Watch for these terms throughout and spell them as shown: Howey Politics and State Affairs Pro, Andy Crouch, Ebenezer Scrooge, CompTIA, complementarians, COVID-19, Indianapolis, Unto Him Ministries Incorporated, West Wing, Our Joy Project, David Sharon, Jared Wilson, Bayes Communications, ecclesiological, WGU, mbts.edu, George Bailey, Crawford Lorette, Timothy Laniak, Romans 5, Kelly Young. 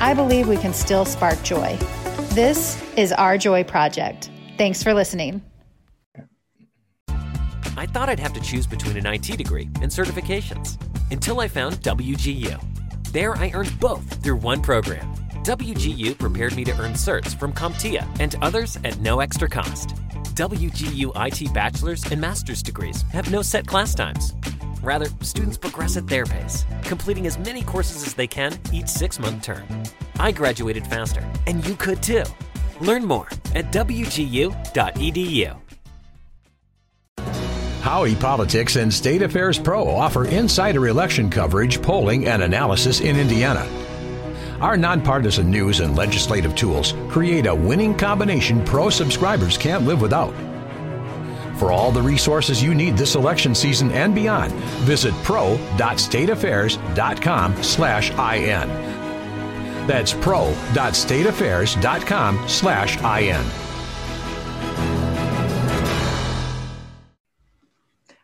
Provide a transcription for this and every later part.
I believe we can still spark joy. This is Our Joy Project. Thanks for listening. I thought I'd have to choose between an IT degree and certifications until I found WGU. There I earned both through one program. WGU prepared me to earn certs from CompTIA and others at no extra cost. WGU IT bachelor's and master's degrees have no set class times. Rather, students progress at their pace, completing as many courses as they can each 6-month term. I graduated faster, and you could too. Learn more at wgu.edu. Howey Politics and State Affairs Pro offer insider election coverage, polling, and analysis in Indiana. Our nonpartisan news and legislative tools create a winning combination Pro subscribers can't live without. For all the resources you need this election season and beyond, visit pro.stateaffairs.com/IN. That's pro.stateaffairs.com/IN.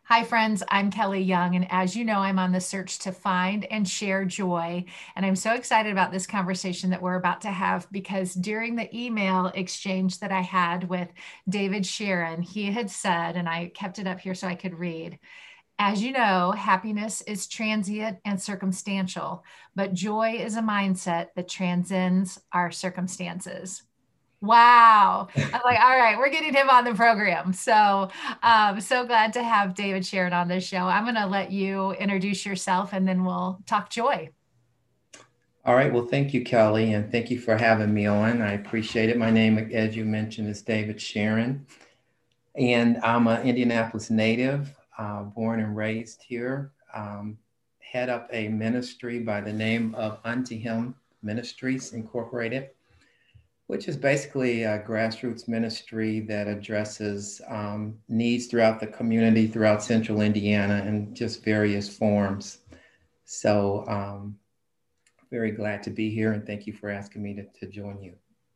Hi friends, I'm Kelly Young, and as you know, I'm on the search to find and share joy, and I'm so excited about this conversation that we're about to have, because during the email exchange that I had with David Sharon, he had said, and I kept it up here so I could read, as you know, happiness is transient and circumstantial, but joy is a mindset that transcends our circumstances. Wow. I'm like, all right, we're getting him on the program. So I'm so glad to have David Sharon on this show. I'm going to let you introduce yourself and then we'll talk joy. All right. Well, thank you, Kelly. And thank you for having me on. I appreciate it. My name, as you mentioned, is David Sharon. And I'm an Indianapolis native, born and raised here. Head up a ministry by the name of Unto Him Ministries Incorporated, which is basically a grassroots ministry that addresses needs throughout the community, throughout central Indiana, in just various forms. So very glad to be here, and thank you for asking me to join you.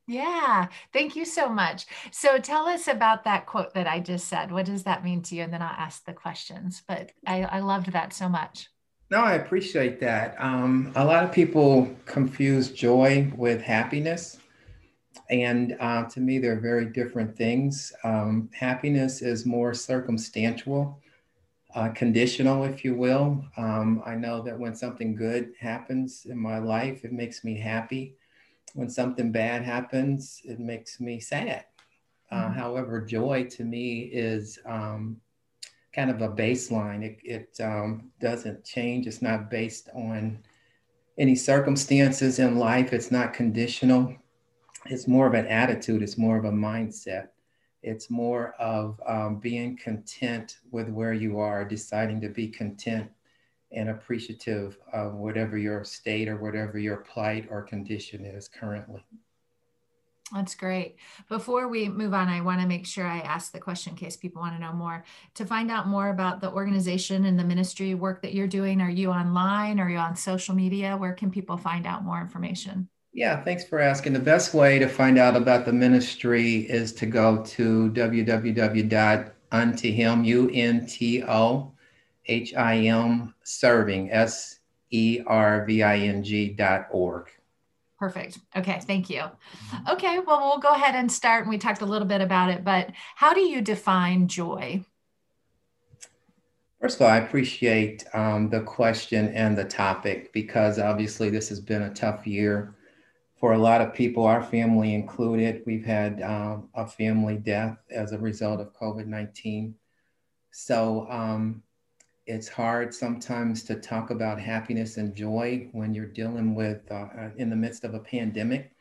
Yeah, thank you so much. So tell us about that quote that I just said. What does that mean to you? And then I'll ask the questions, but I loved that so much. No, I appreciate that. A lot of people confuse joy with happiness. And to me, they're very different things. Happiness is more circumstantial, conditional, if you will. I know that when something good happens in my life, it makes me happy. When something bad happens, it makes me sad. However, joy to me is kind of a baseline. It doesn't change. It's not based on any circumstances in life. It's not conditional. It's more of an attitude. It's more of a mindset. It's more of being content with where you are, deciding to be content and appreciative of whatever your state or whatever your plight or condition is currently. That's great. Before we move on, I want to make sure I ask the question in case people want to know more. To find out more about the organization and the ministry work that you're doing, are you online? Are you on social media? Where can people find out more information? Yeah, thanks for asking. The best way to find out about the ministry is to go to www.untohim, U-N-T-O-H-I-M, serving, serving.org. Perfect. Okay, thank you. Okay, well, we'll go ahead and start. And we talked a little bit about it, but how do you define joy? First of all, I appreciate the question and the topic, because obviously this has been a tough year for a lot of people, our family included. We've had a family death as a result of COVID-19. So it's hard sometimes to talk about happiness and joy when you're dealing with, in the midst of a pandemic,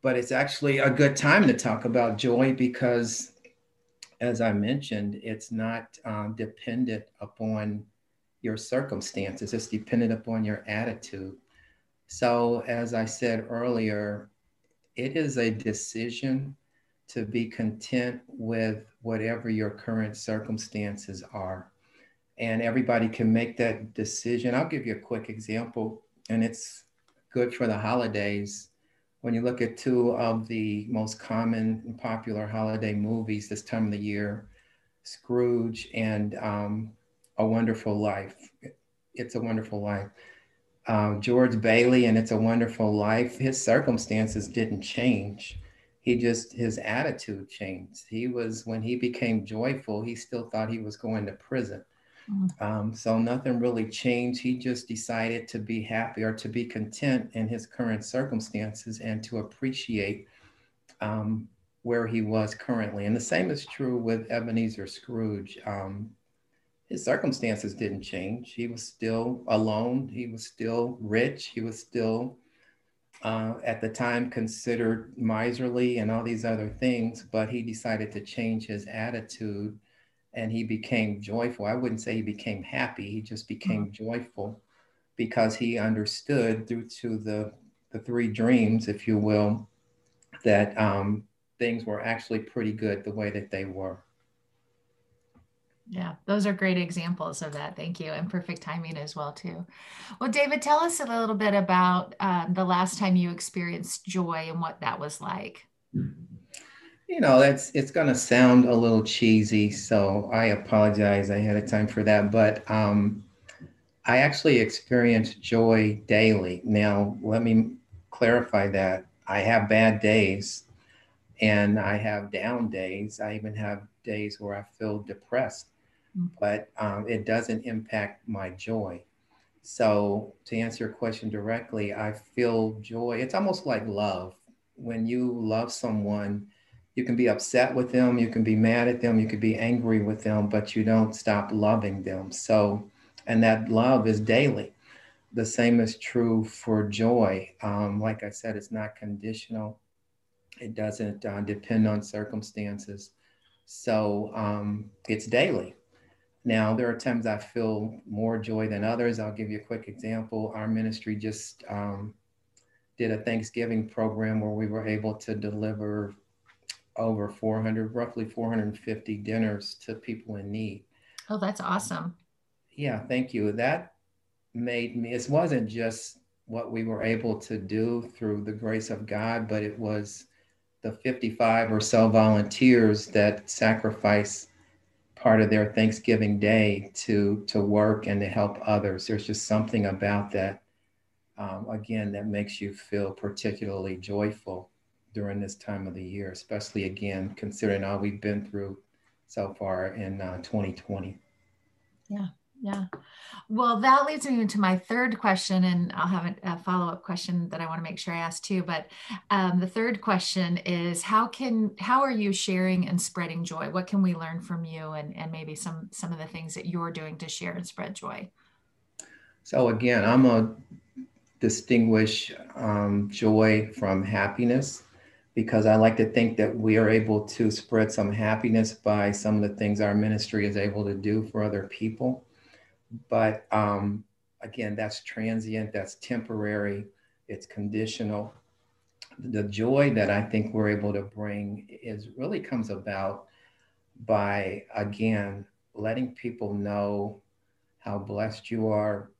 but it's actually a good time to talk about joy because, as I mentioned, it's not dependent upon your circumstances, it's dependent upon your attitude. So as I said earlier, it is a decision to be content with whatever your current circumstances are. And everybody can make that decision. I'll give you a quick example, and it's good for the holidays. When you look at two of the most common and popular holiday movies this time of the year, Scrooge and A Wonderful Life. It's a Wonderful Life. George Bailey and It's a Wonderful Life, his circumstances didn't change. His attitude changed. When he became joyful, he still thought he was going to prison. So nothing really changed. He just decided to be happy or to be content in his current circumstances and to appreciate where he was currently. And the same is true with Ebenezer Scrooge. His circumstances didn't change. He was still alone. He was still rich. He was still, at the time, considered miserly and all these other things, but he decided to change his attitude and he became joyful. I wouldn't say he became happy. He just became joyful because he understood due to the three dreams, if you will, that things were actually pretty good the way that they were. Yeah, those are great examples of that. Thank you. And perfect timing as well, too. Well, David, tell us a little bit about the last time you experienced joy and what that was like. You know, it's going to sound a little cheesy, so I apologize ahead of time for that. But I actually experience joy daily. Now, let me clarify that. I have bad days and I have down days. I even have days where I feel depressed. But it doesn't impact my joy. So to answer your question directly, I feel joy. It's almost like love. When you love someone, you can be upset with them, you can be mad at them, you could be angry with them, but you don't stop loving them. So, and that love is daily. The same is true for joy. Like I said, it's not conditional. It doesn't depend on circumstances. So it's daily. Now, there are times I feel more joy than others. I'll give you a quick example. Our ministry just did a Thanksgiving program where we were able to deliver over roughly 450 dinners to people in need. Oh, that's awesome. Yeah, thank you. That made me, it wasn't just what we were able to do through the grace of God, but it was the 55 or so volunteers that sacrifice part of their Thanksgiving day to work and to help others. There's just something about that, again, that makes you feel particularly joyful during this time of the year, especially, again, considering all we've been through so far in 2020. Yeah. Yeah. Well, that leads me into my third question, and I'll have a follow-up question that I want to make sure I ask too. But the third question is, how are you sharing and spreading joy? What can we learn from you and maybe some of the things that you're doing to share and spread joy? So again, I'm a distinguish joy from happiness, because I like to think that we are able to spread some happiness by some of the things our ministry is able to do for other people. But again, that's transient, that's temporary, it's conditional. The joy that I think we're able to bring is really comes about by, again, letting people know how blessed you are,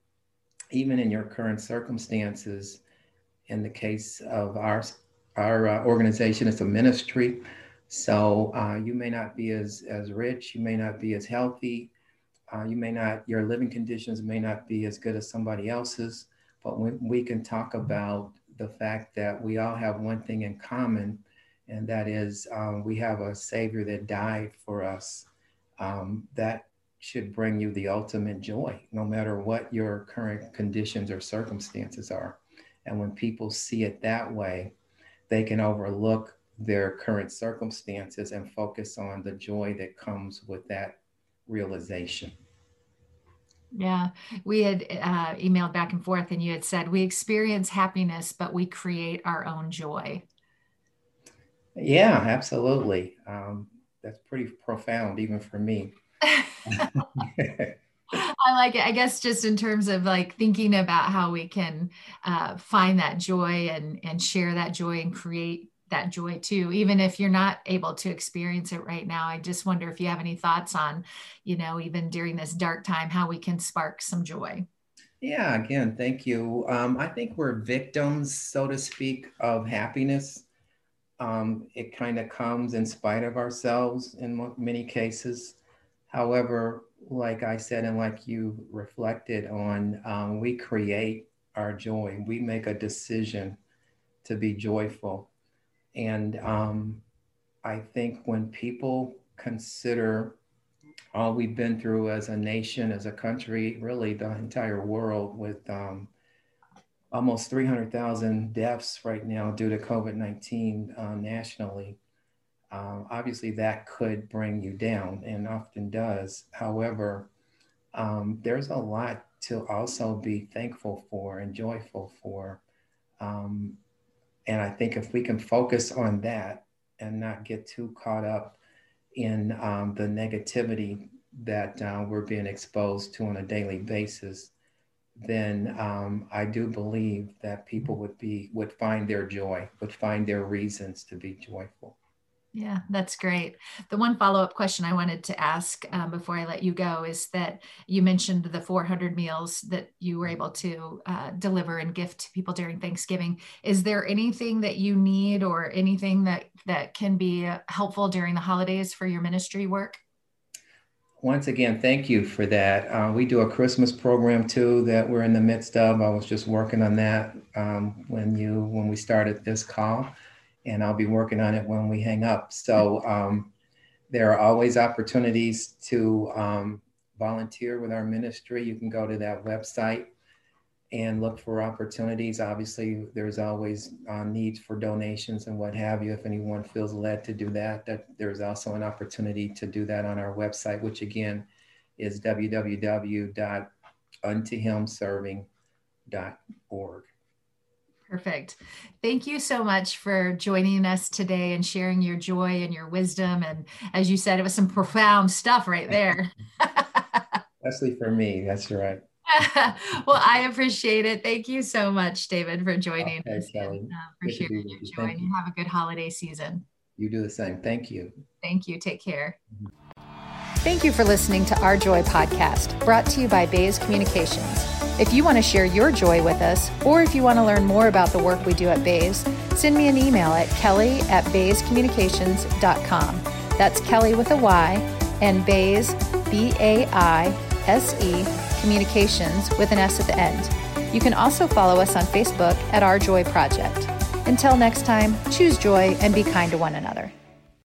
even in your current circumstances. In the case of our organization, it's a ministry. So you may not be as rich, you may not be as healthy, your living conditions may not be as good as somebody else's, but we can talk about the fact that we all have one thing in common, and that is we have a Savior that died for us. That should bring you the ultimate joy, no matter what your current conditions or circumstances are. And when people see it that way, they can overlook their current circumstances and focus on the joy that comes with that realization. Yeah, we had emailed back and forth, and you had said, we experience happiness, but we create our own joy. Yeah, absolutely. That's pretty profound, even for me. I like it. I guess just in terms of like thinking about how we can find that joy and share that joy and create that joy too, even if you're not able to experience it right now. I just wonder if you have any thoughts on, you know, even during this dark time, how we can spark some joy. Yeah, again, thank you. I think we're victims, so to speak, of happiness. It kind of comes in spite of ourselves in many cases. However, like I said, and like you reflected on, we create our joy. We make a decision to be joyful. And I think when people consider all we've been through as a nation, as a country, really the entire world, with almost 300,000 deaths right now due to COVID-19 nationally, obviously that could bring you down and often does. However, there's a lot to also be thankful for and joyful for. And I think if we can focus on that and not get too caught up in the negativity that we're being exposed to on a daily basis, then I do believe that people would find their joy, would find their reasons to be joyful. Yeah, that's great. The one follow-up question I wanted to ask before I let you go is that you mentioned the 400 meals that you were able to deliver and gift to people during Thanksgiving. Is there anything that you need or anything that can be helpful during the holidays for your ministry work? Once again, thank you for that. We do a Christmas program too that we're in the midst of. I was just working on that when we started this call. And I'll be working on it when we hang up. So there are always opportunities to volunteer with our ministry. You can go to that website and look for opportunities. Obviously, there's always needs for donations and what have you. If anyone feels led to do that, there's also an opportunity to do that on our website, which again is www.untohimserving.org. Perfect. Thank you so much for joining us today and sharing your joy and your wisdom. And as you said, it was some profound stuff right there. Especially for me. That's right. Well, I appreciate it. Thank you so much, David, for joining us and, for sharing your joy. And you have a good holiday season. You do the same. Thank you. Thank you. Take care. Thank you for listening to Our Joy Podcast, brought to you by Bayes Communications. If you want to share your joy with us, or if you want to learn more about the work we do at Bayes, send me an email at kelly@bayescommunications.com. That's Kelly with a Y, and Bayes, Baise, Communications with an S at the end. You can also follow us on Facebook at Our Joy Project. Until next time, choose joy and be kind to one another.